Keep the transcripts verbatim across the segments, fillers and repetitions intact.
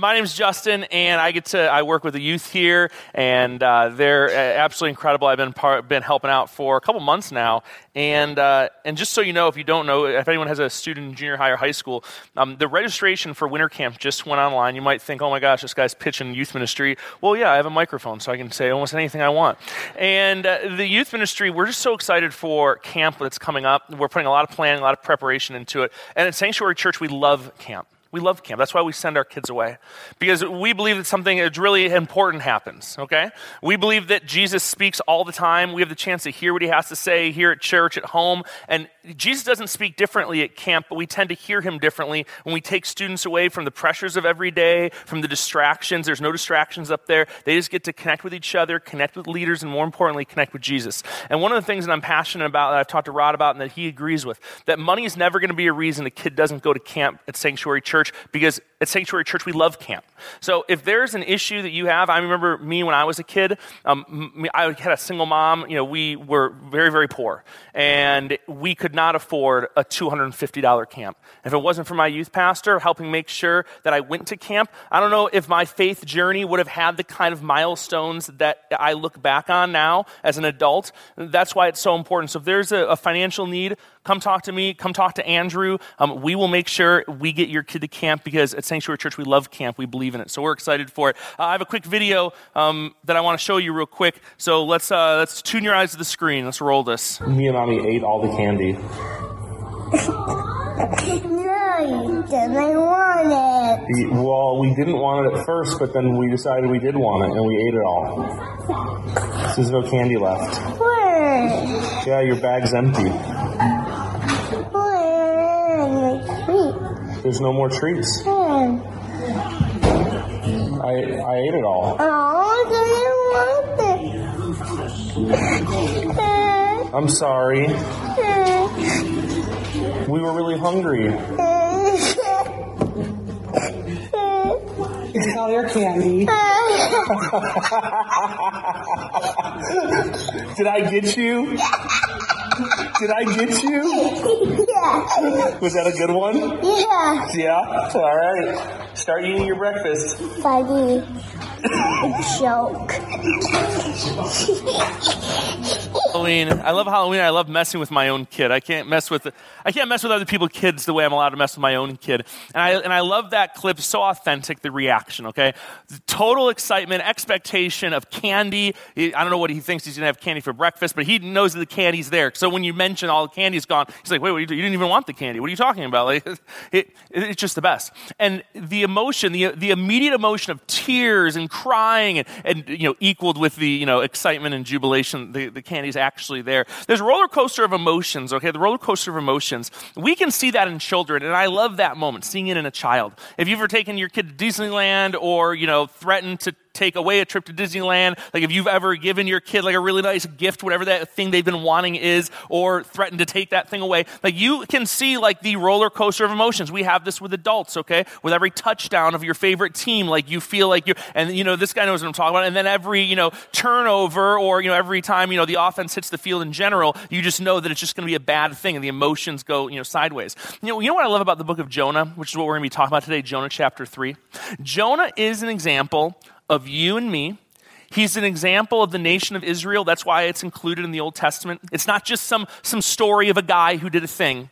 my name's Justin, and I get to I work with the youth here, and uh, they're absolutely incredible. I've been part, been helping out for a couple months now, and uh, and just so you know, if you don't know, if anyone has a student in junior high or high school, um, the registration for winter camp just went online. You might think, oh my gosh, this guy's pitching youth ministry. Well, yeah, I have a microphone, so I can say almost anything I want. And uh, the youth ministry, we're just so excited for camp that's coming up. We're putting a lot of planning, a lot of preparation into it. And at Sanctuary Church, we love camp. We love camp. That's why we send our kids away, because we believe that something that's really important happens, okay? We believe that Jesus speaks all the time. We have the chance to hear what he has to say here at church, at home. And Jesus doesn't speak differently at camp, but we tend to hear him differently when we take students away from the pressures of every day, from the distractions. There's no distractions up there. They just get to connect with each other, connect with leaders, and more importantly, connect with Jesus. And one of the things that I'm passionate about, that I've talked to Rod about, and that he agrees with, that money is never going to be a reason a kid doesn't go to camp at Sanctuary Church. Because at Sanctuary Church, we love camp. So if there's an issue that you have, I remember me when I was a kid, um, I had a single mom. You know, we were very, very poor, and we could not afford a two hundred fifty dollars camp. If it wasn't for my youth pastor helping make sure that I went to camp, I don't know if my faith journey would have had the kind of milestones that I look back on now as an adult. That's why it's so important. So if there's a, a financial need, come talk to me. Come talk to Andrew. Um, we will make sure we get your kid to camp, because at Sanctuary Church, we love camp. We believe in it. So we're excited for it. Uh, I have a quick video um, that I want to show you real quick. So let's uh, let's tune your eyes to the screen. Let's roll this. Me and Mommy ate all the candy. No, you didn't want it. Well, we didn't want it at first, but then we decided we did want it, and we ate it all. So there's no candy left. Where? Yeah, your bag's empty. There's no more treats. Hmm. I I ate it all. Oh, I didn't want it. I'm sorry. Hmm. We were really hungry. It's all your candy. Did I get you? Did I get you? Yeah. Was that a good one? Yeah. Yeah? All right. Start eating your breakfast. Funny. Joke. Halloween. I love Halloween. I love messing with my own kid. I can't mess with I can't mess with other people's kids the way I'm allowed to mess with my own kid. And I and I love that clip. So authentic, the reaction, okay? The total excitement, expectation of candy. I don't know what he thinks he's going to have candy for breakfast, but he knows that the candy's there. So when you mention all the candy's gone, he's like, wait, what are you doing? You didn't even want the candy. What are you talking about? Like, it, it, it's just the best. And the emotion, the the immediate emotion of tears and crying and, and you know, equaled with the, you know, excitement and jubilation, the, the candy's actually there. There's a roller coaster of emotions, okay? The roller coaster of emotions. We can see that in children, and I love that moment, seeing it in a child. If you've ever taken your kid to Disneyland or, you know, threatened to take away a trip to Disneyland, like if you've ever given your kid like a really nice gift, whatever that thing they've been wanting is, or threatened to take that thing away, like you can see like the roller coaster of emotions. We have this with adults, okay? With every touchdown of your favorite team, like you feel like you're, and you know, this guy knows what I'm talking about, and then every, you know, turnover or, you know, every time, you know, the offense hits the field in general, you just know that it's just going to be a bad thing, and the emotions go, you know, sideways. You know, you know what I love about the book of Jonah, which is what we're going to be talking about today, Jonah chapter three? Jonah is an example of you and me. He's an example of the nation of Israel. That's why it's included in the Old Testament. It's not just some, some story of a guy who did a thing.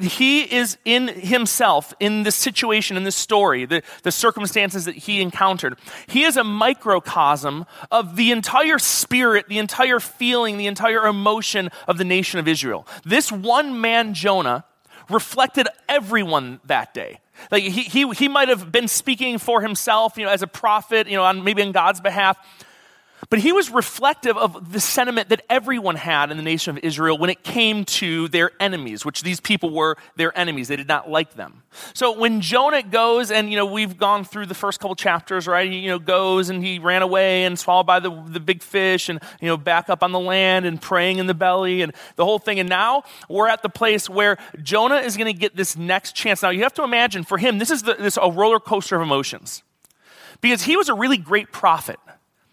He is in himself, in this situation, in this story, the, the circumstances that he encountered. He is a microcosm of the entire spirit, the entire feeling, the entire emotion of the nation of Israel. This one man, Jonah, reflected everyone that day. Like he he he might have been speaking for himself, you know, as a prophet, you know, on, maybe on God's behalf, but he was reflective of the sentiment that everyone had in the nation of Israel when it came to their enemies, which these people were their enemies. They did not like them. So when Jonah goes, and you know, we've gone through the first couple chapters, right? He, you know, goes and he ran away and swallowed by the, the big fish, and you know, back up on the land and praying in the belly and the whole thing. And now we're at the place where Jonah is going to get this next chance. Now you have to imagine for him, this is the, this a roller coaster of emotions, because he was a really great prophet.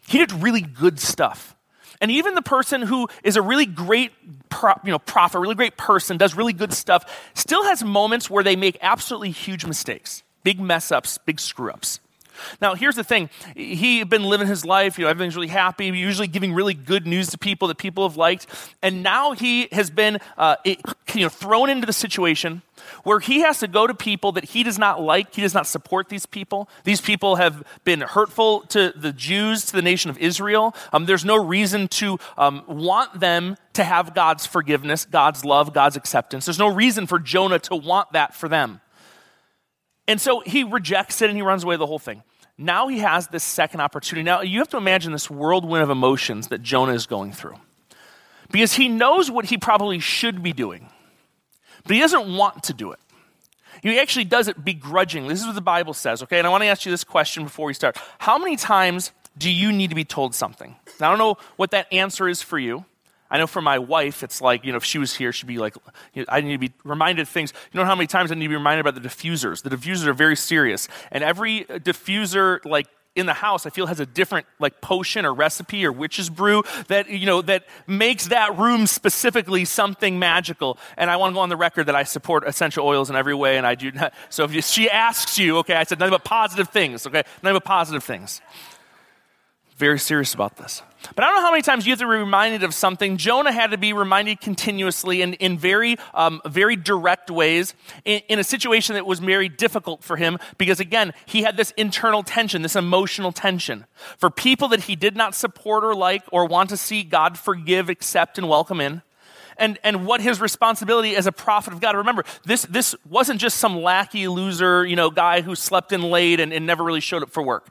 He did really good stuff. And even the person who is a really great pro, you know, prophet, really great person, does really good stuff, still has moments where they make absolutely huge mistakes, big mess ups, big screw ups. Now, here's the thing. He had been living his life, you know, everything's really happy, usually giving really good news to people that people have liked. And now he has been uh, it, you know, thrown into the situation where he has to go to people that he does not like. He does not support these people. These people have been hurtful to the Jews, to the nation of Israel. Um, there's no reason to um, want them to have God's forgiveness, God's love, God's acceptance. There's no reason for Jonah to want that for them. And so he rejects it and he runs away the whole thing. Now he has this second opportunity. Now you have to imagine this whirlwind of emotions that Jonah is going through, because he knows what he probably should be doing, but he doesn't want to do it. He actually does it begrudgingly. This is what the Bible says, okay? And I want to ask you this question before we start. How many times do you need to be told something? Now, I don't know what that answer is for you. I know for my wife, it's like, you know, if she was here, she'd be like, you know, I need to be reminded of things. You know how many times I need to be reminded about the diffusers? The diffusers are very serious. And every diffuser, like, in the house, I feel has a different, like, potion or recipe or witch's brew that, you know, that makes that room specifically something magical. And I want to go on the record that I support essential oils in every way, and I do not. So if you, she asks you, okay, I said nothing but positive things, okay? Nothing but positive things. Very serious about this. But I don't know how many times you have to be reminded of something. Jonah had to be reminded continuously and in, in very um, very direct ways in, in a situation that was very difficult for him, because, again, he had this internal tension, this emotional tension. For people that he did not support or like or want to see God forgive, accept, and welcome in. And and what his responsibility as a prophet of God. Remember, this this wasn't just some lackey loser, you know, guy who slept in late and, and never really showed up for work.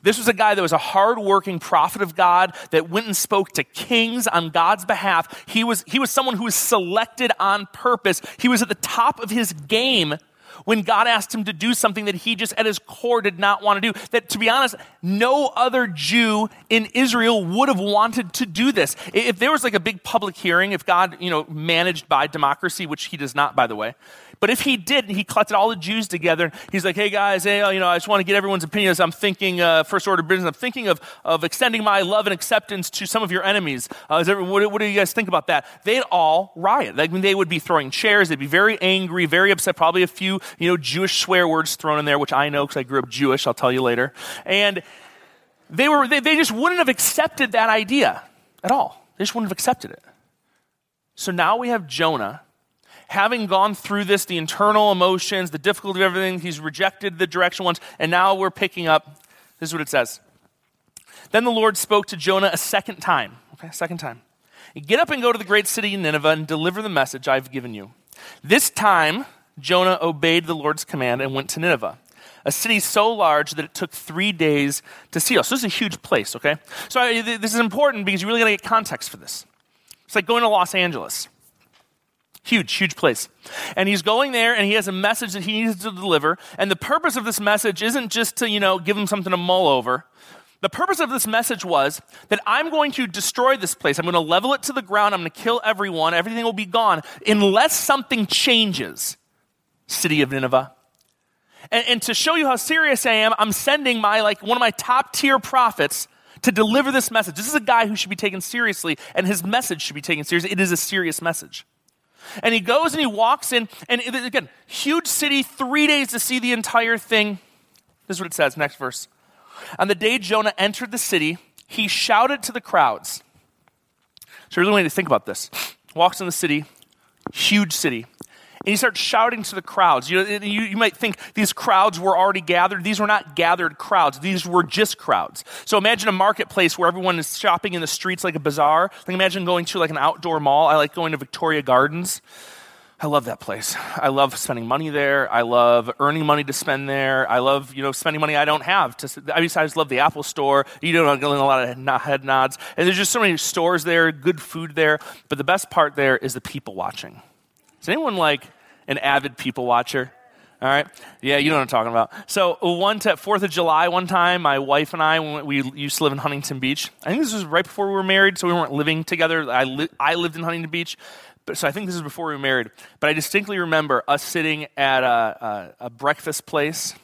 This was a guy that was a hardworking prophet of God that went and spoke to kings on God's behalf. He was, he was someone who was selected on purpose. He was at the top of his game when God asked him to do something that he just at his core did not want to do. That, to be honest, no other Jew in Israel would have wanted to do this. If there was like a big public hearing, if God, you know, managed by democracy, which he does not, by the way, but if he did, and he collected all the Jews together, he's like, hey guys, hey, you know, I just want to get everyone's opinions. I'm thinking, uh, first order of business, I'm thinking of, of extending my love and acceptance to some of your enemies. Uh, is there, what, what do you guys think about that? They'd all riot. Like, they would be throwing chairs. They'd be very angry, very upset, probably a few, you know, Jewish swear words thrown in there, which I know because I grew up Jewish, I'll tell you later. And they were, they, they just wouldn't have accepted that idea at all. They just wouldn't have accepted it. So now we have Jonah, having gone through this, the internal emotions, the difficulty of everything, he's rejected the direction once, and now we're picking up. This is what it says. Then the Lord spoke to Jonah a second time. Okay, second time. Get up and go to the great city of Nineveh and deliver the message I've given you. This time, Jonah obeyed the Lord's command and went to Nineveh, a city so large that it took three days to see it. So this is a huge place, okay? So I, this is important because you really got to get context for this. It's like going to Los Angeles. Huge, huge place. And he's going there and he has a message that he needs to deliver. And the purpose of this message isn't just to, you know, give him something to mull over. The purpose of this message was that I'm going to destroy this place. I'm going to level it to the ground. I'm going to kill everyone. Everything will be gone unless something changes, city of Nineveh. And, and to show you how serious I am, I'm sending my, like, one of my top tier prophets to deliver this message. This is a guy who should be taken seriously, and his message should be taken seriously. It is a serious message. And he goes and he walks in, and again, huge city, three days to see the entire thing. This is what it says, next verse. On the day Jonah entered the city, he shouted to the crowds. So you really need to think about this. Walks in the city, huge city, and he starts shouting to the crowds. You, know, you, you might think these crowds were already gathered. These were not gathered crowds. These were just crowds. So imagine a marketplace where everyone is shopping in the streets like a bazaar. Like, imagine going to like an outdoor mall. I like going to Victoria Gardens. I love that place. I love spending money there. I love earning money to spend there. I love, you know, spending money I don't have. To, I just love the Apple store. You know, I'm getting a lot of head nods. And there's just so many stores there, good food there. But the best part there is the people watching. Is anyone like an avid people watcher? All right. Yeah, you know what I'm talking about. So one t- fourth of July one time, my wife and I, we, we used to live in Huntington Beach. I think this was right before we were married, so we weren't living together. I, li- I lived in Huntington Beach, but so I think this is before we were married. But I distinctly remember us sitting at a, a, a breakfast place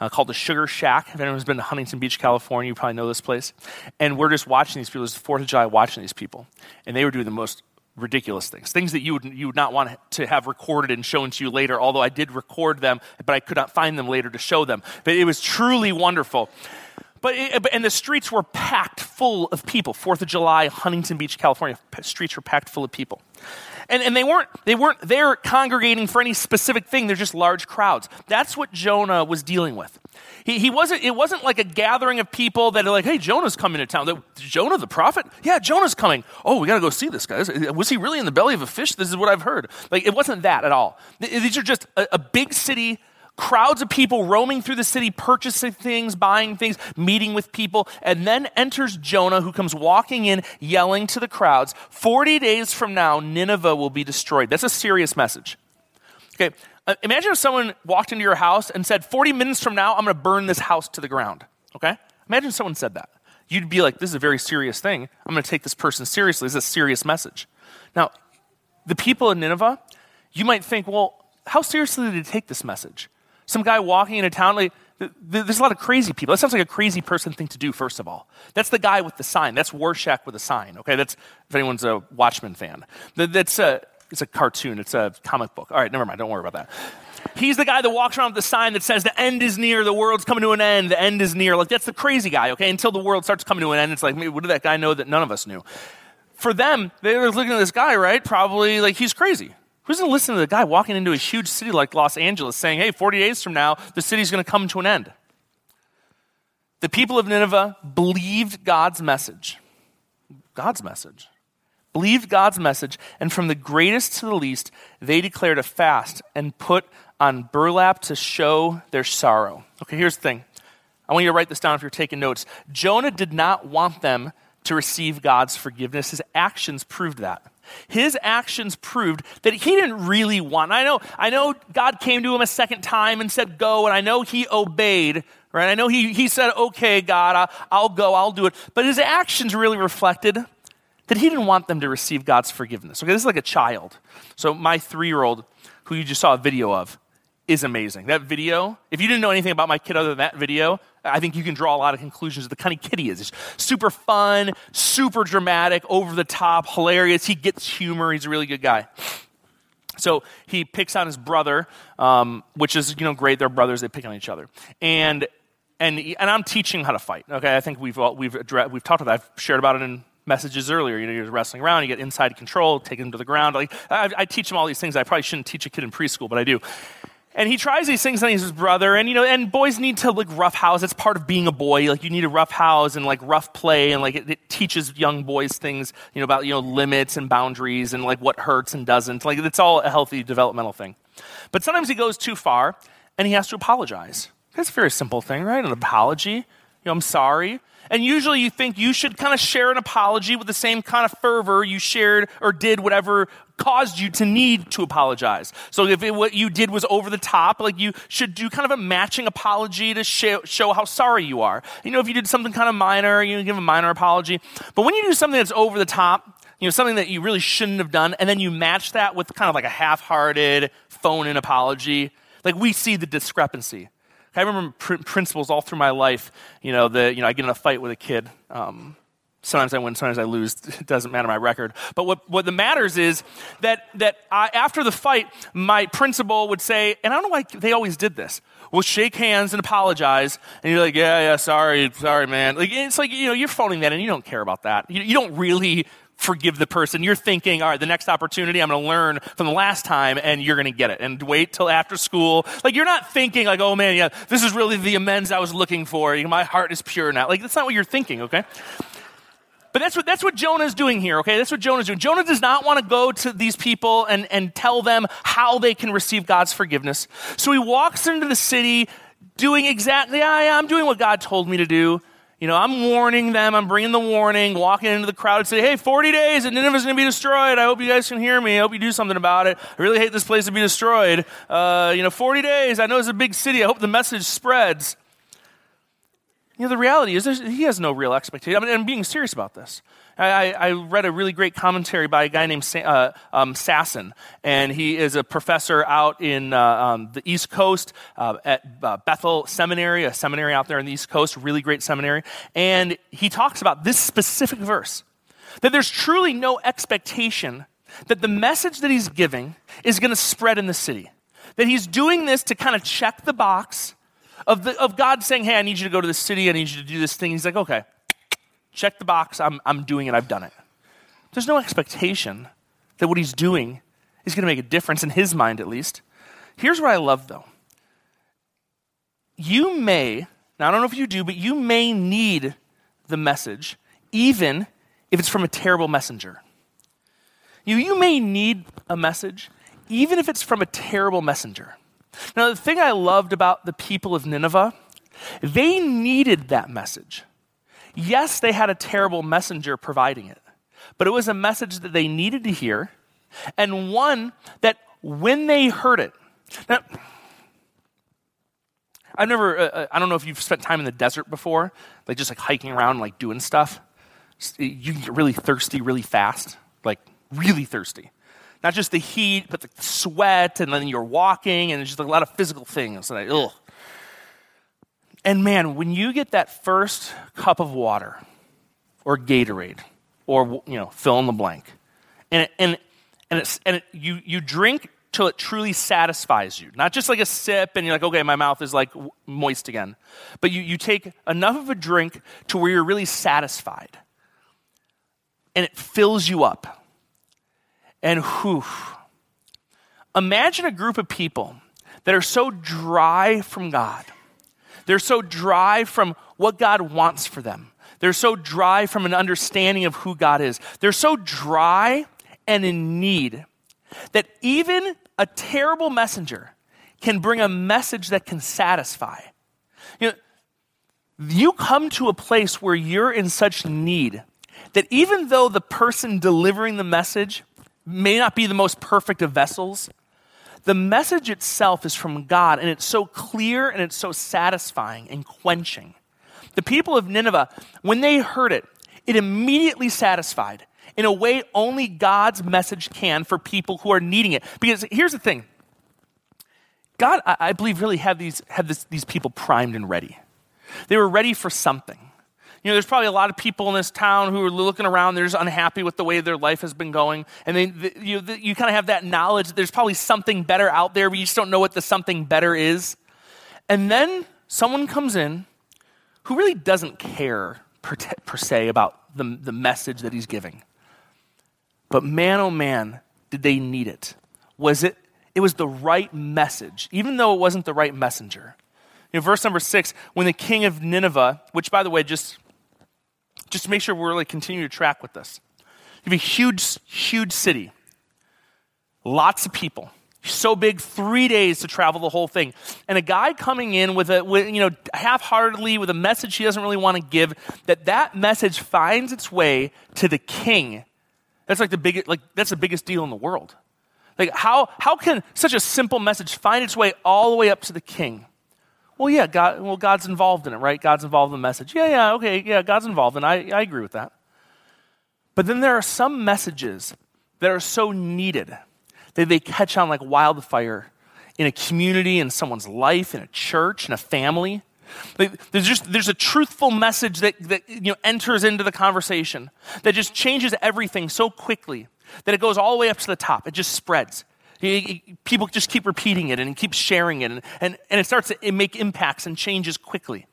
uh, called the Sugar Shack. If anyone's been to Huntington Beach, California, you probably know this place. And we're just watching these people. It was the fourth of July watching these people. And they were doing the most ridiculous things, things that you would you would not want to have recorded and shown to you later, although I did record them, but I could not find them later to show them. But it was truly wonderful. But it, and the streets were packed full of people. Fourth of July, Huntington Beach, California, streets were packed full of people. And, and they weren't they weren't there congregating for any specific thing. They're just large crowds. That's what Jonah was dealing with. He he wasn't it wasn't like a gathering of people that are like, hey, Jonah's coming to town. They, Jonah the prophet? Yeah, Jonah's coming. Oh, we got to go see this guy. Was he really in the belly of a fish? This is what I've heard. Like, it wasn't that at all. These are just a, a big city, crowds of people roaming through the city, purchasing things, buying things, meeting with people, and then enters Jonah, who comes walking in, yelling to the crowds, forty days from now, Nineveh will be destroyed. That's a serious message. Okay, imagine if someone walked into your house and said, forty minutes from now, I'm going to burn this house to the ground, okay? Imagine someone said that. You'd be like, this is a very serious thing. I'm going to take this person seriously. This is a serious message. Now, the people in Nineveh, you might think, well, how seriously did they take this message? Some guy walking into town, like, there's a lot of crazy people. That sounds like a crazy person thing to do, first of all. That's the guy with the sign. That's Warshak with a sign, okay? That's, if anyone's a Watchmen fan. That's a, it's a cartoon. It's a comic book. All right, never mind. Don't worry about that. He's the guy that walks around with the sign that says, the end is near, the world's coming to an end, the end is near. Like, that's the crazy guy, okay? Until the world starts coming to an end, it's like, what did that guy know that none of us knew? For them, they were looking at this guy, right? Probably, like, he's crazy. Who's going to listen to the guy walking into a huge city like Los Angeles saying, hey, forty days from now, the city's going to come to an end? The people of Nineveh believed God's message. God's message. Believed God's message, and from the greatest to the least, they declared a fast and put on burlap to show their sorrow. Okay, here's the thing. I want you to write this down if you're taking notes. Jonah did not want them to receive God's forgiveness. His actions proved that. His actions proved that he didn't really want. I know, I know God came to him a second time and said, go, and I know he obeyed, right? I know he, he said, okay, God, I'll, I'll go, I'll do it. But his actions really reflected that he didn't want them to receive God's forgiveness. Okay, this is like a child. So my three-year-old, who you just saw a video of, is amazing. That video, if you didn't know anything about my kid other than that video, I think you can draw a lot of conclusions of the kind of kid he is. He's super fun, super dramatic, over the top, hilarious. He gets humor. He's a really good guy. So he picks on his brother, um, which is, you know, great. They're brothers. They pick on each other. And and and I'm teaching him how to fight. Okay, I think we've all, we've addressed, we've talked about that. I've shared about it in messages earlier. You know, you're wrestling around, you get inside control, take him to the ground. Like I, I teach him all these things. I probably shouldn't teach a kid in preschool, but I do. And he tries these things on his brother, and you know, and boys need to like roughhouse. It's part of being a boy. Like you need to roughhouse and like rough play, and like it, it teaches young boys things, you know, about you know limits and boundaries and like what hurts and doesn't. Like it's all a healthy developmental thing. But sometimes he goes too far, and he has to apologize. That's a very simple thing, right? An apology. You know, I'm sorry. And usually you think you should kind of share an apology with the same kind of fervor you shared or did whatever caused you to need to apologize. So if it, what you did was over the top, like you should do kind of a matching apology to show, show how sorry you are. You know, if you did something kind of minor, you give a minor apology. But when you do something that's over the top, you know, something that you really shouldn't have done, and then you match that with kind of like a half-hearted, phone-in apology, like we see the discrepancy. I remember pr- principles all through my life. You know, the you know I get in a fight with a kid. Um, sometimes I win, sometimes I lose. It doesn't matter my record. But what what the matters is that that I, after the fight, my principal would say, and I don't know why they always did this. We'll shake hands and apologize, and you're like, yeah, yeah, sorry, sorry, man. Like it's like you know you're phoning that, and you don't care about that. You, you don't really forgive the person. You're thinking, all right, the next opportunity, I'm going to learn from the last time, and you're going to get it. And wait till after school. Like, you're not thinking, like, oh, man, yeah, this is really the amends I was looking for. You know, my heart is pure now. Like, that's not what you're thinking, okay? But that's what that's what Jonah's doing here, okay? That's what Jonah's doing. Jonah does not want to go to these people and, and tell them how they can receive God's forgiveness. So he walks into the city doing exactly, yeah, yeah, I'm doing what God told me to do. You know, I'm warning them. I'm bringing the warning, walking into the crowd and say, hey, forty days and Nineveh's going to be destroyed. I hope you guys can hear me. I hope you do something about it. I really hate this place to be destroyed. Uh, you know, forty days. I know it's a big city. I hope the message spreads. You know, the reality is he has no real expectation. I mean, I'm being serious about this. I, I read a really great commentary by a guy named Sam, uh, um, Sasson, and he is a professor out in uh, um, the East Coast uh, at uh, Bethel Seminary, a seminary out there in the East Coast, really great seminary. And he talks about this specific verse, that there's truly no expectation that the message that he's giving is going to spread in the city. That he's doing this to kind of check the box of, the, of God saying, hey, I need you to go to the city. I need you to do this thing. He's like, okay, check the box. I'm, I'm doing it. I've done it. There's no expectation that what he's doing is going to make a difference, in his mind at least. Here's what I love, though. You may, now I don't know if you do, but you may need the message, even if it's from a terrible messenger. You, you may need a message, even if it's from a terrible messenger. Now, the thing I loved about the people of Nineveh, they needed that message. Yes, they had a terrible messenger providing it, but it was a message that they needed to hear, and one that when they heard it, now, I've never, uh, I don't know if you've spent time in the desert before, like just like hiking around, and like doing stuff. You can get really thirsty really fast, like really thirsty. Not just the heat, but the sweat, and then you're walking, and it's just like a lot of physical things. And, I, ugh. and man, when you get that first cup of water, or Gatorade, or you know, fill in the blank, and it, and and it's and it, you you drink till it truly satisfies you. Not just like a sip, and you're like, okay, my mouth is like moist again, but you you take enough of a drink to where you're really satisfied, and it fills you up. And whew, imagine a group of people that are so dry from God. They're so dry from what God wants for them. They're so dry from an understanding of who God is. They're so dry and in need that even a terrible messenger can bring a message that can satisfy. You know, you come to a place where you're in such need that even though the person delivering the message may not be the most perfect of vessels, the message itself is from God, and it's so clear, and it's so satisfying and quenching. The people of Nineveh, when they heard it, it immediately satisfied in a way only God's message can for people who are needing it. Because here's the thing. God, I, I believe, really had these, had this, these people primed and ready. They were ready for something. You know, there's probably a lot of people in this town who are looking around, they're just unhappy with the way their life has been going, and they, the, you the, you kind of have that knowledge that there's probably something better out there, but you just don't know what the something better is. And then someone comes in who really doesn't care, per, per se, about the, the message that he's giving. But man, oh man, did they need it. Was it, it was the right message, even though it wasn't the right messenger. You know, verse number six, when the king of Nineveh, which by the way, just... Just to make sure we're like continuing to track with this. You have a huge, huge city. Lots of people. So big, three days to travel the whole thing. And a guy coming in with a, with, you know, half-heartedly with a message he doesn't really want to give, that that message finds its way to the king. That's like the big, like that's the biggest deal in the world. Like how, how can such a simple message find its way all the way up to the king? Well, yeah, God, well, God's involved in it, right? God's involved in the message. Yeah, yeah, okay, yeah, God's involved, and I, I agree with that. But then there are some messages that are so needed that they catch on like wildfire in a community, in someone's life, in a church, in a family. Like, there's just there's a truthful message that that you know enters into the conversation that just changes everything so quickly that it goes all the way up to the top. It just spreads. People just keep repeating it and keep sharing it, and, and, and it starts to make impacts and changes quickly.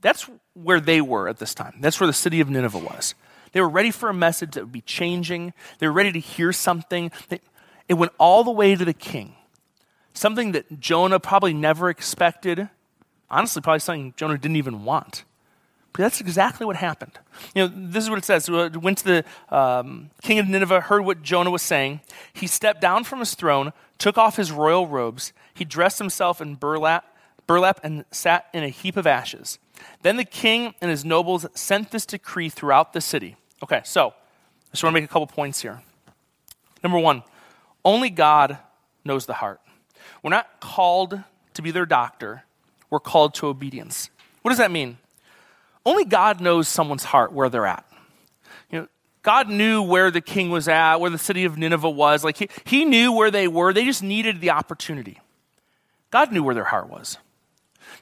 That's where they were at this time. That's where the city of Nineveh was. They were ready for a message that would be changing. They were ready to hear something. It went all the way to the king. Something that Jonah probably never expected. Honestly, probably something Jonah didn't even want. But that's exactly what happened. You know, this is what it says. Went to the um, king of Nineveh, heard what Jonah was saying. He stepped down from his throne, took off his royal robes. He dressed himself in burlap, burlap and sat in a heap of ashes. Then the king and his nobles sent this decree throughout the city. Okay, so I just want to make a couple points here. Number one, only God knows the heart. We're not called to be their doctor. We're called to obedience. What does that mean? Only God knows someone's heart, where they're at. You know, God knew where the king was at, where the city of Nineveh was. Like he, he knew where they were. They just needed the opportunity. God knew where their heart was.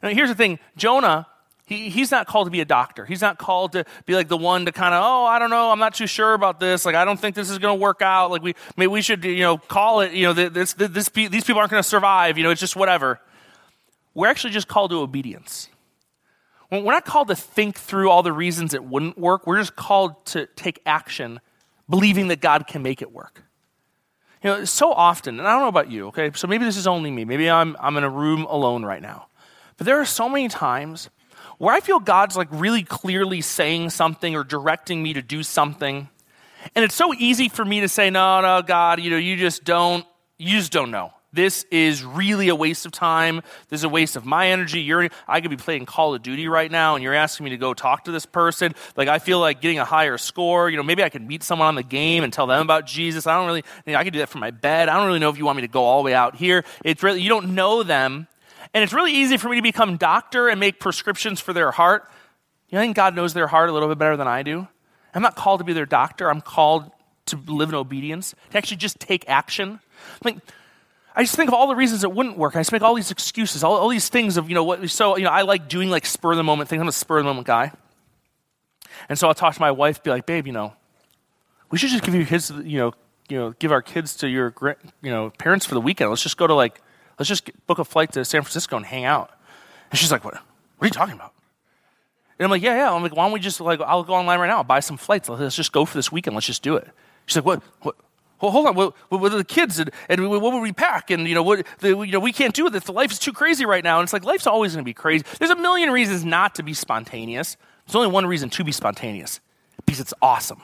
Now, here's the thing. Jonah He, he's not called to be a doctor. He's not called to be like the one to kind of, oh, I don't know, I'm not too sure about this. Like, I don't think this is going to work out. Like, we maybe we should, you know, call it, you know, this, this, this these people aren't going to survive. You know, it's just whatever. We're actually just called to obedience. We're not called to think through all the reasons it wouldn't work. We're just called to take action, believing that God can make it work. You know, so often, and I don't know about you, okay, so maybe this is only me. Maybe I'm I'm in a room alone right now. But there are so many times where I feel God's like really clearly saying something or directing me to do something. And it's so easy for me to say, no, no, God, you know, you just don't, you just don't know. This is really a waste of time. This is a waste of my energy. You're, I could be playing Call of Duty right now, and you're asking me to go talk to this person. Like, I feel like getting a higher score. You know, maybe I could meet someone on the game and tell them about Jesus. I don't really, you know, I could do that from my bed. I don't really know if you want me to go all the way out here. It's really, you don't know them. And it's really easy for me to become doctor and make prescriptions for their heart. You know, I think God knows their heart a little bit better than I do. I'm not called to be their doctor. I'm called to live in obedience, to actually just take action. Like, I just think of all the reasons it wouldn't work. I just make all these excuses, all, all these things of, you know, what. So, you know, I like doing like spur of the moment things. I'm a spur of the moment guy. And so I'll talk to my wife, be like, babe, you know, we should just give your kids, you know, you know, give our kids to your, you know, parents for the weekend. Let's just go to like, let's just get, book a flight to San Francisco and hang out. And she's like, what, what are you talking about? And I'm like, yeah, yeah. I'm like, why don't we just like, I'll go online right now. I'll buy some flights. Let's just go for this weekend. Let's just do it. She's like, what, what? Well, hold on. What, what are the kids, and, and what would we pack? And you know, what, the, you know, we can't do it. The life is too crazy right now. And it's like life's always going to be crazy. There's a million reasons not to be spontaneous. There's only one reason to be spontaneous, because it's awesome.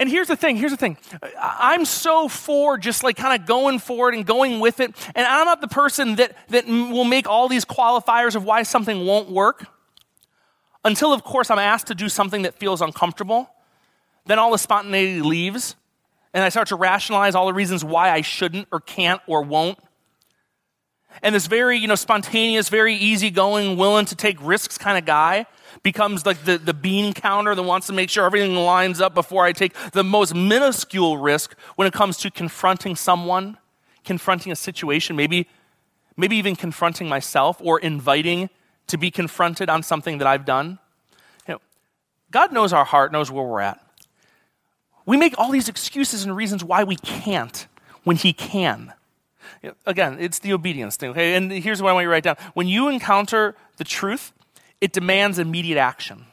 And here's the thing. Here's the thing. I'm so for just like kind of going for it and going with it. And I'm not the person that that will make all these qualifiers of why something won't work, until, of course, I'm asked to do something that feels uncomfortable. Then all the spontaneity leaves, and I start to rationalize all the reasons why I shouldn't or can't or won't. And this very, you know, spontaneous, very easygoing, willing to take risks kind of guy becomes like the, the bean counter that wants to make sure everything lines up before I take the most minuscule risk when it comes to confronting someone, confronting a situation, maybe, maybe even confronting myself or inviting to be confronted on something that I've done. You know, God knows our heart, knows where we're at. We make all these excuses and reasons why we can't when he can. Again, it's the obedience thing, okay? And here's what I want you to write down. When you encounter the truth, it demands immediate action.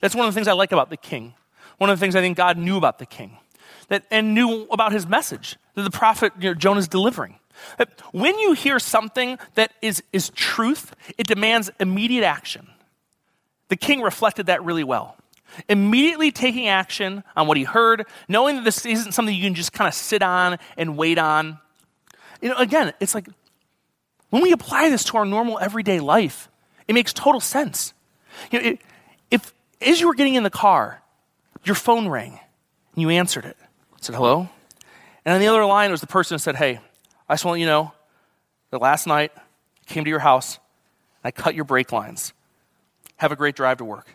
That's one of the things I like about the king. One of the things I think God knew about the king, that and knew about his message that the prophet, you know, Jonah is delivering. That when you hear something that is, is truth, it demands immediate action. The king reflected that really well. Immediately taking action on what he heard, knowing that this isn't something you can just kind of sit on and wait on. You know, again, it's like when we apply this to our normal everyday life, it makes total sense. You know, it, if as you were getting in the car, your phone rang and you answered it. It said, hello? And on the other line was the person who said, hey, I just want to let you know that last night I came to your house and I cut your brake lines. Have a great drive to work.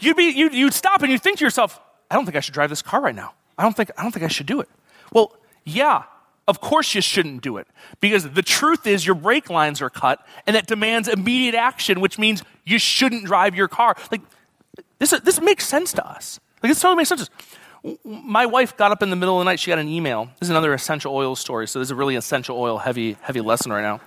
You'd be you'd, you'd stop and you'd think to yourself, I don't think I should drive this car right now. I don't think I don't think I should do it. Well, yeah, of course you shouldn't do it, because the truth is your brake lines are cut, and that demands immediate action, which means you shouldn't drive your car. Like this this makes sense to us. Like this totally makes sense to us. My wife got up in the middle of the night. She got an email. This is another essential oil story. So this is a really essential oil heavy heavy lesson right now.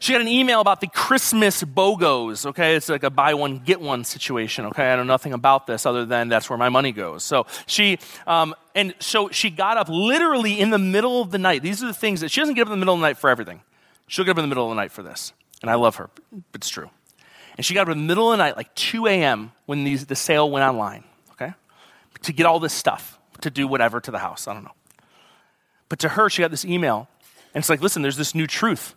She got an email about the Christmas BOGOs, okay? It's like a buy one, get one situation, okay? I know nothing about this other than that's where my money goes. So she, um, and so she got up literally in the middle of the night. These are the things that, she doesn't get up in the middle of the night for everything. She'll get up in the middle of the night for this. And I love her, but it's true. And she got up in the middle of the night, like two a.m. when these, the sale went online, okay? To get all this stuff, to do whatever to the house, I don't know. But to her, she got this email, and it's like, listen, there's this new truth.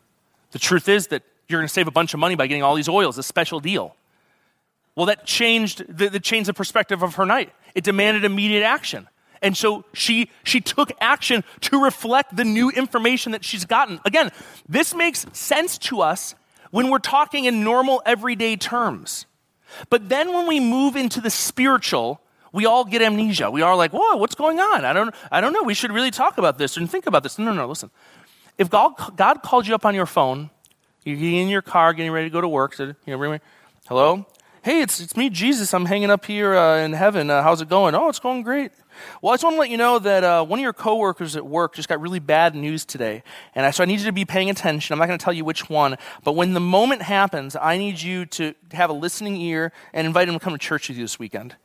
The truth is that you're going to save a bunch of money by getting all these oils, a special deal. Well, that changed the, the changed the perspective of her night. It demanded immediate action. And so she she took action to reflect the new information that she's gotten. Again, this makes sense to us when we're talking in normal everyday terms. But then when we move into the spiritual, we all get amnesia. We are like, whoa, what's going on? I don't I don't know. We should really talk about this and think about this. No, no, no, listen. If God, God called you up on your phone You're in your car, getting ready to go to work. So, you know, hello? Hey, it's it's me, Jesus. I'm hanging up here uh, in heaven. Uh, how's it going? Oh, it's going great. Well, I just want to let you know that uh, one of your coworkers at work just got really bad news today. And I, so I need you to be paying attention. I'm not going to tell you which one. But when the moment happens, I need you to have a listening ear and invite him to come to church with you this weekend.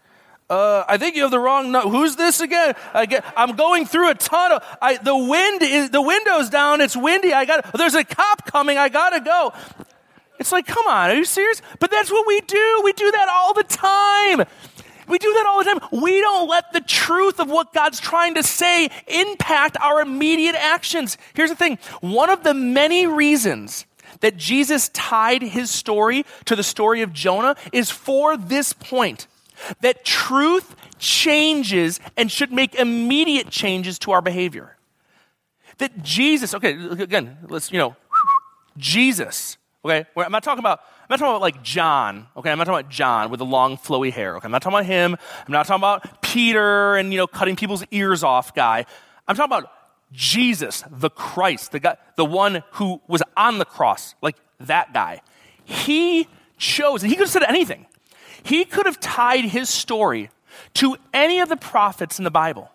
Uh, I think you have the wrong note. Who's this again? I get, I'm going through a tunnel. I, the wind is, the window's down. It's windy. I got. There's a cop coming. I gotta go. It's like, come on, are you serious? But that's what we do. We do that all the time. We do that all the time. We don't let the truth of what God's trying to say impact our immediate actions. Here's the thing. One of the many reasons that Jesus tied his story to the story of Jonah is for this point, that truth changes and should make immediate changes to our behavior. That Jesus, okay, again, let's, you know, Jesus, okay? I'm not talking about, I'm not talking about like John, okay? I'm not talking about John with the long flowy hair, okay? I'm not talking about him. I'm not talking about Peter and, you know, cutting people's ears off guy. I'm talking about Jesus, the Christ, the guy, the one who was on the cross, like that guy. He chose, and he could have said anything. He could have tied his story to any of the prophets in the Bible.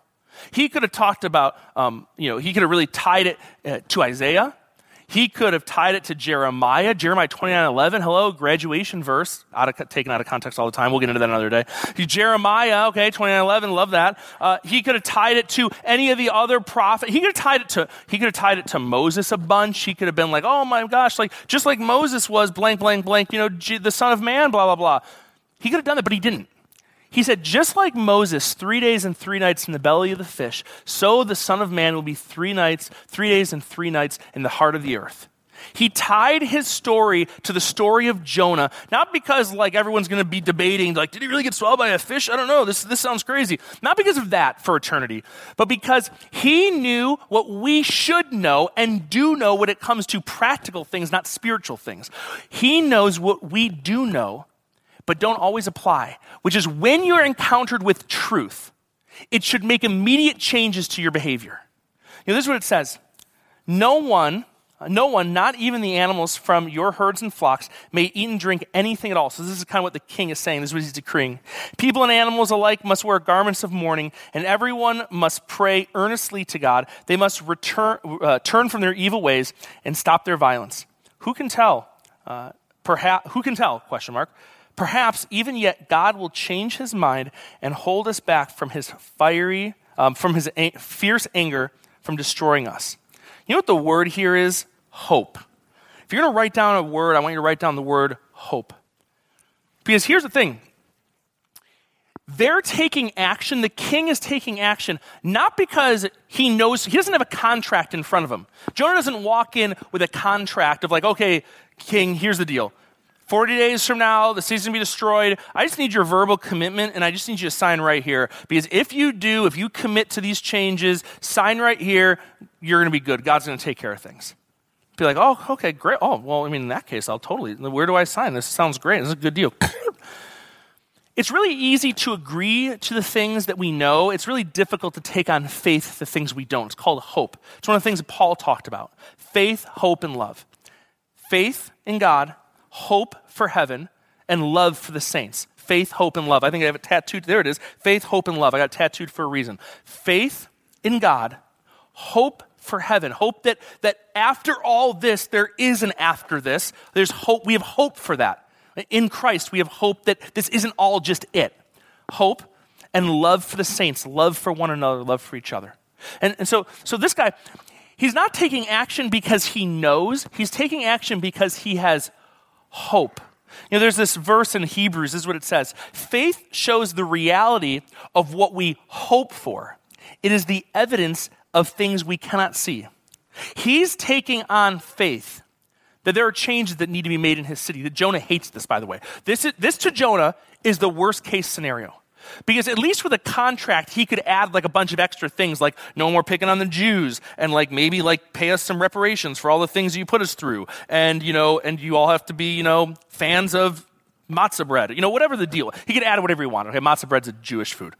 He could have talked about, um, you know, he could have really tied it uh, to Isaiah. He could have tied it to Jeremiah, Jeremiah twenty-nine eleven. Hello, graduation verse, out of, taken out of context all the time. We'll get into that another day. Jeremiah, okay, twenty-nine eleven, love that. Uh, he could have tied it to any of the other prophets. He could have tied it to. He could have tied it to Moses a bunch. He could have been like, oh my gosh, like just like Moses was, blank, blank, blank. You know, G, the Son of Man, blah, blah, blah. He could have done that, but he didn't. He said, just like Moses, three days and three nights in the belly of the fish, so the Son of Man will be three nights, three days and three nights in the heart of the earth. He tied his story to the story of Jonah, not because like everyone's going to be debating, like, did he really get swallowed by a fish? I don't know. This, this sounds crazy. Not because of that for eternity, but because he knew what we should know and do know when it comes to practical things, not spiritual things. He knows what we do know, but don't always apply, which is when you're encountered with truth, it should make immediate changes to your behavior. You know, this is what it says. No one, no one, not even the animals from your herds and flocks, may eat and drink anything at all. So this is kind of what the king is saying. This is what he's decreeing. People and animals alike must wear garments of mourning, and everyone must pray earnestly to God. They must return, uh, turn from their evil ways and stop their violence. Who can tell? Uh, perhaps, who can tell? Question mark. Perhaps even yet God will change his mind and hold us back from his fiery, um, from his ang- fierce anger from destroying us. You know what the word here is? Hope. If you're going to write down a word, I want you to write down the word hope. Because here's the thing. They're taking action. The king is taking action, not because he knows, he doesn't have a contract in front of him. Jonah doesn't walk in with a contract of like, okay, king, here's the deal. forty days from now, the city's going to be destroyed. I just need your verbal commitment, and I just need you to sign right here. Because if you do, if you commit to these changes, sign right here, you're going to be good. God's going to take care of things. Be like, oh, okay, great. Oh, well, I mean, in that case, I'll totally, where do I sign? This sounds great. This is a good deal. It's really easy to agree to the things that we know. It's really difficult to take on faith the things we don't. It's called hope. It's one of the things that Paul talked about. Faith, hope, and love. Faith in God, hope for heaven, and love for the saints. Faith, hope, and love. I think I have it tattooed. There it is. Faith, hope, and love. I got it tattooed for a reason. Faith in God, hope for heaven. Hope that, that after all this, there is an after this. There's hope. We have hope for that. In Christ, we have hope that this isn't all just it. Hope and love for the saints. Love for one another. Love for each other. And, and so, so this guy, he's not taking action because he knows. He's taking action because he has hope. You know, there's this verse in Hebrews, this is what it says. Faith shows the reality of what we hope for. It is the evidence of things we cannot see. He's taking on faith that there are changes that need to be made in his city. That Jonah hates this, by the way. This is, this to Jonah is the worst case scenario. Because at least with a contract, he could add like a bunch of extra things like no more picking on the Jews and like maybe like pay us some reparations for all the things you put us through. And, you know, and you all have to be, you know, fans of matzah bread, you know, whatever the deal. He could add whatever he wanted. Okay, matzah bread's a Jewish food.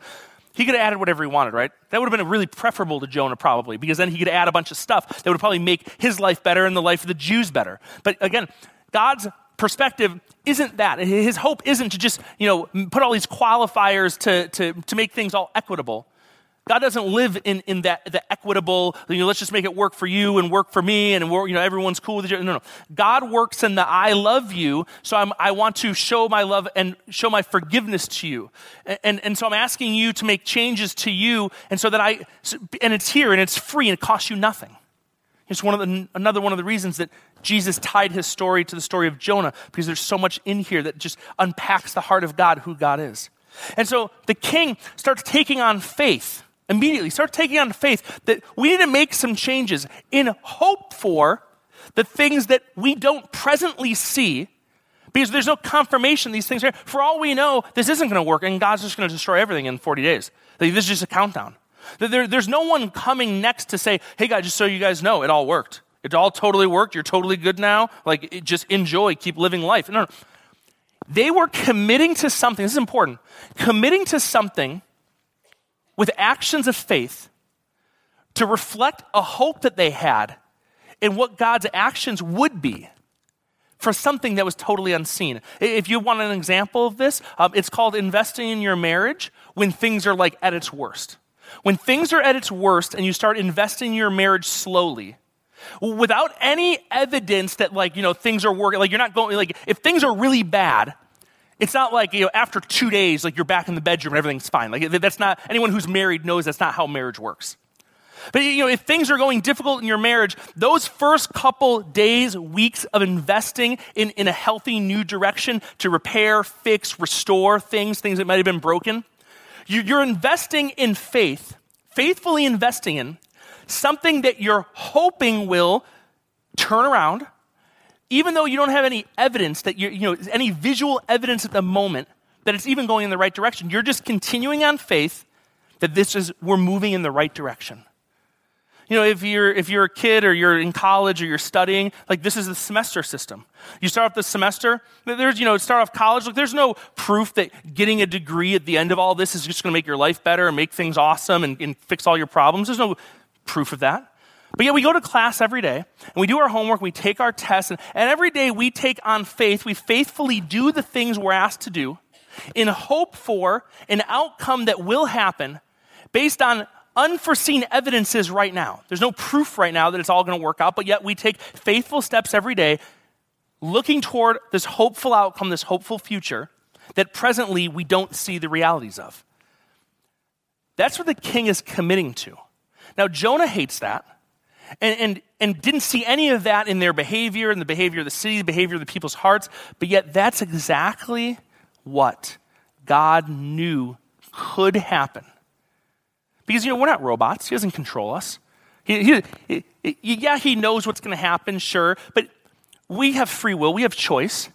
He could have added whatever he wanted, right? That would have been really preferable to Jonah probably, because then he could add a bunch of stuff that would probably make his life better and the life of the Jews better. But again, God's perspective isn't that. His hope isn't to just, you know, put all these qualifiers to, to, to make things all equitable. God doesn't live in, in that the equitable, you know, let's just make it work for you and work for me and we're, you know, everyone's cool with each other. No, no. God works in the I love you, so I'm, I want to show my love and show my forgiveness to you. And, and, and so I'm asking you to make changes to you, and so that I, and it's here and it's free and it costs you nothing. It's one of the, another one of the reasons that Jesus tied his story to the story of Jonah, because there's so much in here that just unpacks the heart of God, who God is. And so the king starts taking on faith. Immediately start taking on faith that we need to make some changes in hope for the things that we don't presently see, because there's no confirmation these things are. For all we know, this isn't going to work and God's just going to destroy everything in forty days. This is just a countdown. There, there's no one coming next to say, hey guys, just so you guys know, it all worked. It all totally worked. You're totally good now. Like, it, just enjoy, keep living life. No, no. They were committing to something. This is important. Committing to something with actions of faith to reflect a hope that they had in what God's actions would be for something that was totally unseen. If you want an example of this, um, it's called investing in your marriage when things are like at its worst. When things are at its worst and you start investing in your marriage slowly, without any evidence that, like, you know, things are working, like you're not going, like if things are really bad, it's not like, you know, after two days, like you're back in the bedroom and everything's fine. Like, that's not, anyone who's married knows that's not how marriage works. But, you know, if things are going difficult in your marriage, those first couple days, weeks of investing in, in a healthy new direction to repair, fix, restore things, things that might have been broken, you're investing in faith, faithfully investing in something that you're hoping will turn around. Even though you don't have any evidence that you you know, any visual evidence at the moment that it's even going in the right direction, you're just continuing on faith that this is, we're moving in the right direction. You know, if you're if you're a kid or you're in college or you're studying, like this is the semester system. You start off the semester, there's, you know, start off college, like there's no proof that getting a degree at the end of all this is just gonna make your life better and make things awesome and, and fix all your problems. There's no proof of that. But yet we go to class every day, and we do our homework, we take our tests, and, and every day we take on faith, we faithfully do the things we're asked to do in hope for an outcome that will happen based on unforeseen evidences right now. There's no proof right now that it's all going to work out, but yet we take faithful steps every day looking toward this hopeful outcome, this hopeful future that presently we don't see the realities of. That's what the king is committing to. Now, Jonah hates that. And, and and didn't see any of that in their behavior, in the behavior of the city, the behavior of the people's hearts. But yet that's exactly what God knew could happen. Because, you know, we're not robots. He doesn't control us. He, he, he, yeah, he knows what's going to happen, sure. But we have free will. We have choice.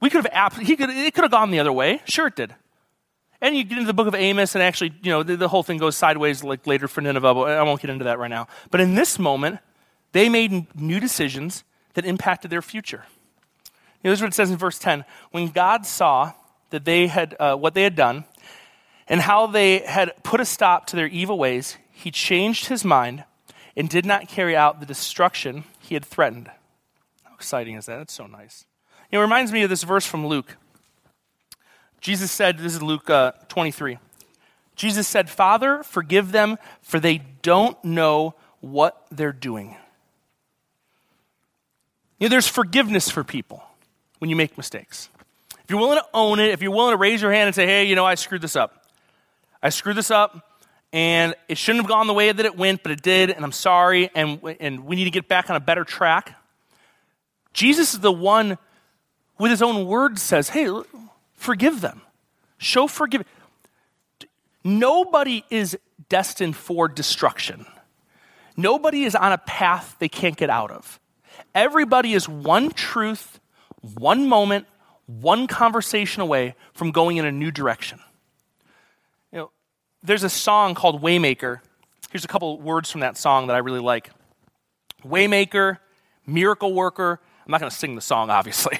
We could have, he could, it could have gone the other way. Sure, it did. And you get into the book of Amos, and actually, you know, the, the whole thing goes sideways like later for Nineveh, but I won't get into that right now. But in this moment, they made new decisions that impacted their future. You know, this is what it says in verse ten. When God saw that they had uh, what they had done and how they had put a stop to their evil ways, he changed his mind and did not carry out the destruction he had threatened. How exciting is that? That's so nice. You know, it reminds me of this verse from Luke. Jesus said, this is Luke uh, twenty-three. Jesus said, Father, forgive them, for they don't know what they're doing. You know, there's forgiveness for people when you make mistakes. If you're willing to own it, if you're willing to raise your hand and say, hey, you know, I screwed this up. I screwed this up, and it shouldn't have gone the way that it went, but it did, and I'm sorry, and, and we need to get back on a better track. Jesus is the one with his own words says, hey, look, forgive them. Show forgiveness. Nobody is destined for destruction. Nobody is on a path they can't get out of. Everybody is one truth, one moment, one conversation away from going in a new direction. You know, there's a song called Waymaker. Here's a couple words from that song that I really like. Waymaker, miracle worker. I'm not going to sing the song, obviously.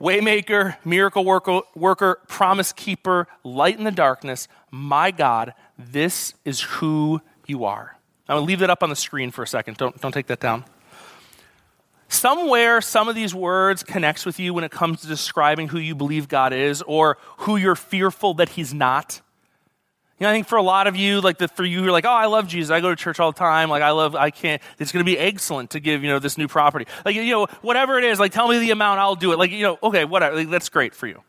Waymaker, miracle worker, worker, promise keeper, light in the darkness. My God, this is who you are. I'm going to leave that up on the screen for a second. Don't, don't take that down. Somewhere, some of these words connects with you when it comes to describing who you believe God is or who you're fearful that he's not. You know, I think for a lot of you, like the, for you, you're like, oh, I love Jesus. I go to church all the time. Like I love, I can't, it's going to be excellent to give, you know, this new property. Like, you know, whatever it is, like tell me the amount, I'll do it. Like, you know, okay, whatever. Like, that's great for you.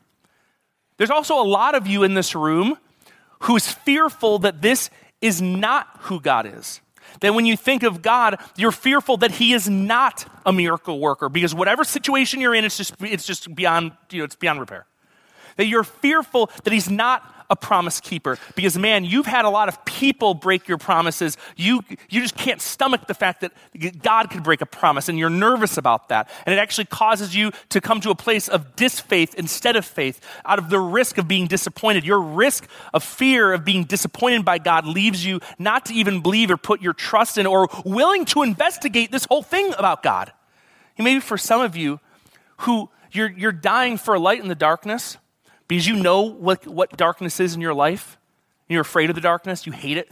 There's also a lot of you in this room who's fearful that this is not who God is. That when you think of God, you're fearful that he is not a miracle worker because whatever situation you're in, it's just, it's just beyond, you know, it's beyond repair. That you're fearful that he's not a promise keeper because man, you've had a lot of people break your promises. You you just can't stomach the fact that God could break a promise and you're nervous about that. And it actually causes you to come to a place of disfaith instead of faith out of the risk of being disappointed. Your risk of fear of being disappointed by God leaves you not to even believe or put your trust in or willing to investigate this whole thing about God. And maybe for some of you who you're you're dying for a light in the darkness, because you know what, what darkness is in your life. You're afraid of the darkness. You hate it.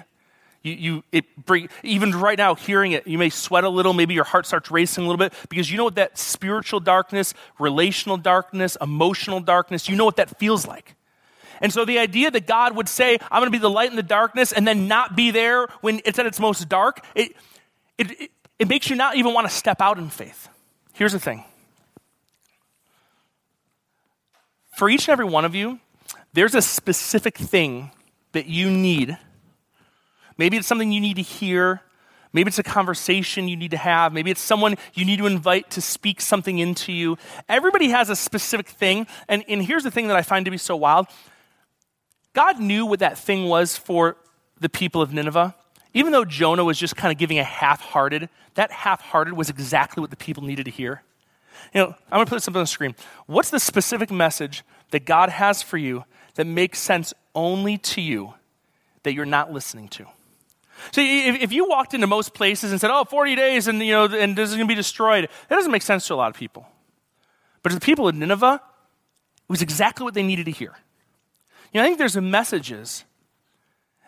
You, you, it bring, even right now, hearing it, you may sweat a little. Maybe your heart starts racing a little bit because you know what that spiritual darkness, relational darkness, emotional darkness, you know what that feels like. And so the idea that God would say, I'm going to be the light in the darkness and then not be there when it's at its most dark, it, it, it, it makes you not even want to step out in faith. Here's the thing. For each and every one of you, there's a specific thing that you need. Maybe it's something you need to hear. Maybe it's a conversation you need to have. Maybe it's someone you need to invite to speak something into you. Everybody has a specific thing. And, and here's the thing that I find to be so wild. God knew what that thing was for the people of Nineveh. Even though Jonah was just kind of giving a half-hearted, that half-hearted was exactly what the people needed to hear. You know, I'm going to put something on the screen. What's the specific message that God has for you that makes sense only to you that you're not listening to? So if, if you walked into most places and said, oh, forty days and, you know, and this is going to be destroyed, that doesn't make sense to a lot of people. But to the people of Nineveh, it was exactly what they needed to hear. You know, I think there's messages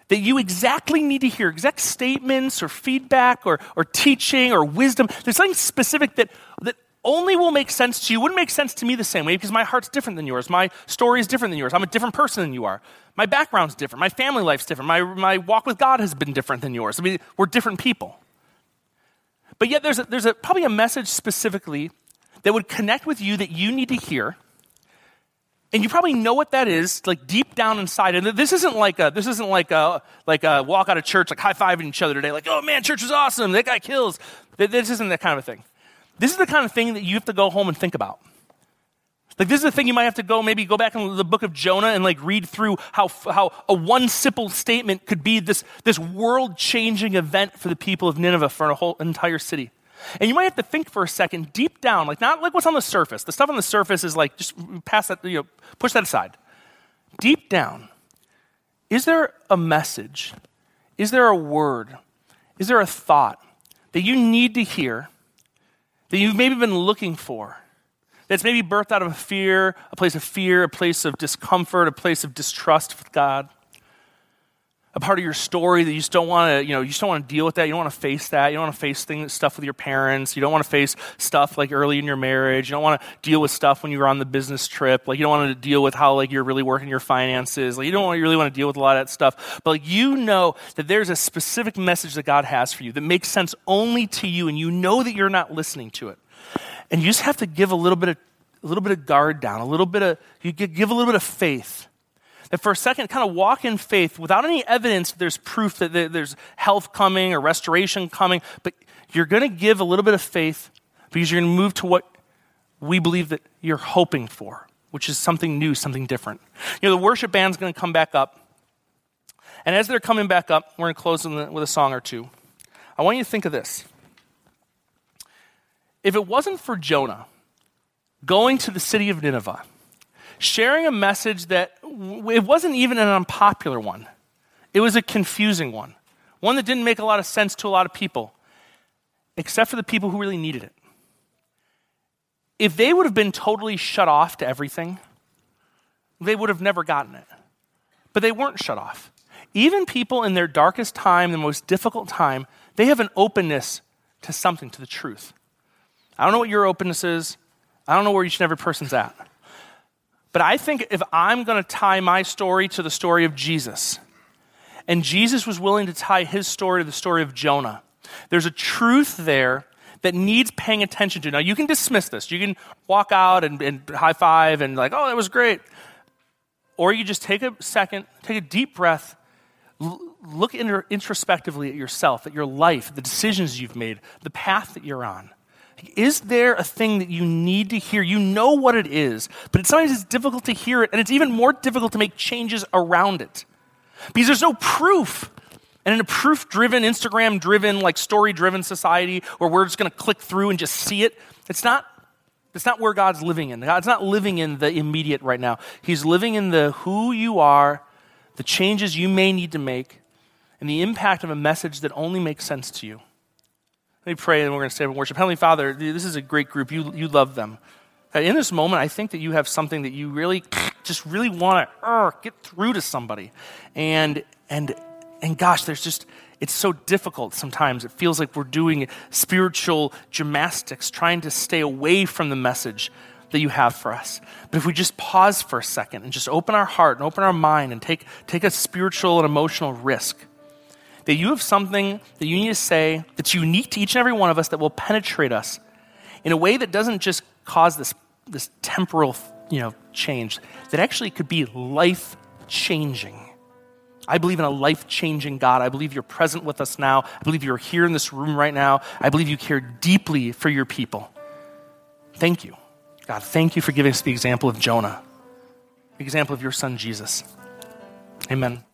that you exactly need to hear, exact statements or feedback or, or teaching or wisdom. There's something specific that, that only will make sense to you. Wouldn't make sense to me the same way because my heart's different than yours. My story is different than yours. I'm a different person than you are. My background's different. My family life's different. My, my walk with God has been different than yours. I mean, we're different people. But yet there's a, there's a, probably a message specifically that would connect with you that you need to hear. And you probably know what that is, like deep down inside. And this isn't like a, this isn't like a, like a walk out of church, like high-fiving each other today. Like, oh man, church was awesome. That guy kills. This isn't that kind of a thing. This is the kind of thing that you have to go home and think about. Like this is the thing you might have to go, maybe go back in the book of Jonah and like read through how how a one simple statement could be this, this world-changing event for the people of Nineveh, for a whole entire city. And you might have to think for a second deep down, like not like what's on the surface. The stuff on the surface is like, just pass that, you know, push that aside. Deep down, is there a message? Is there a word? Is there a thought that you need to hear that you've maybe been looking for, that's maybe birthed out of a fear, a place of fear, a place of discomfort, a place of distrust with God, a part of your story that you just don't want to, you know, you just don't want to deal with that, you don't want to face that, you don't want to face things, stuff with your parents, you don't want to face stuff like early in your marriage, you don't want to deal with stuff when you were on the business trip, like you don't want to deal with how like you're really working your finances, like you don't really want to deal with a lot of that stuff, but like you know that there's a specific message that God has for you that makes sense only to you and you know that you're not listening to it. And you just have to give a little bit of, a little bit of guard down, a little bit of, you give a little bit of faith. That for a second, kind of walk in faith without any evidence that there's proof that there's health coming or restoration coming, but you're going to give a little bit of faith because you're going to move to what we believe that you're hoping for, which is something new, something different. You know, the worship band's going to come back up. And as they're coming back up, we're going to close with a song or two. I want you to think of this. If it wasn't for Jonah going to the city of Nineveh, sharing a message that it wasn't even an unpopular one. It was a confusing one. One that didn't make a lot of sense to a lot of people, except for the people who really needed it. if they would have been totally shut off to everything, they would have never gotten it. But they weren't shut off. Even people in their darkest time, the most difficult time, they have an openness to something, to the truth. I don't know what your openness is. I don't know where each and every person's at. But I think if I'm going to tie my story to the story of Jesus, and Jesus was willing to tie his story to the story of Jonah, there's a truth there that needs paying attention to. Now, you can dismiss this. You can walk out and, and high five and like, oh, that was great. Or you just take a second, take a deep breath, l- look inter- introspectively at yourself, at your life, the decisions you've made, the path that you're on. Is there a thing that you need to hear? You know what it is, but it's sometimes it's difficult to hear it, and it's even more difficult to make changes around it because there's no proof. And in a proof-driven, Instagram-driven, like story-driven society where we're just going to click through and just see it, it's not, it's not where God's living in. God's not living in the immediate right now. He's living in the who you are, the changes you may need to make, and the impact of a message that only makes sense to you. Let me pray, and we're going to stay up and worship. Heavenly Father, this is a great group. You you love them. In this moment, I think that you have something that you really, just really want to uh, get through to somebody. And and and gosh, there's just, it's so difficult sometimes. It feels like we're doing spiritual gymnastics, trying to stay away from the message that you have for us. But if we just pause for a second and just open our heart and open our mind and take take a spiritual and emotional risk, that you have something that you need to say that's unique to each and every one of us that will penetrate us in a way that doesn't just cause this, this temporal, you know, change, that actually could be life-changing. I believe in a life-changing God. I believe you're present with us now. I believe you're here in this room right now. I believe you care deeply for your people. Thank you. God, thank you for giving us the example of Jonah, the example of your son, Jesus. Amen.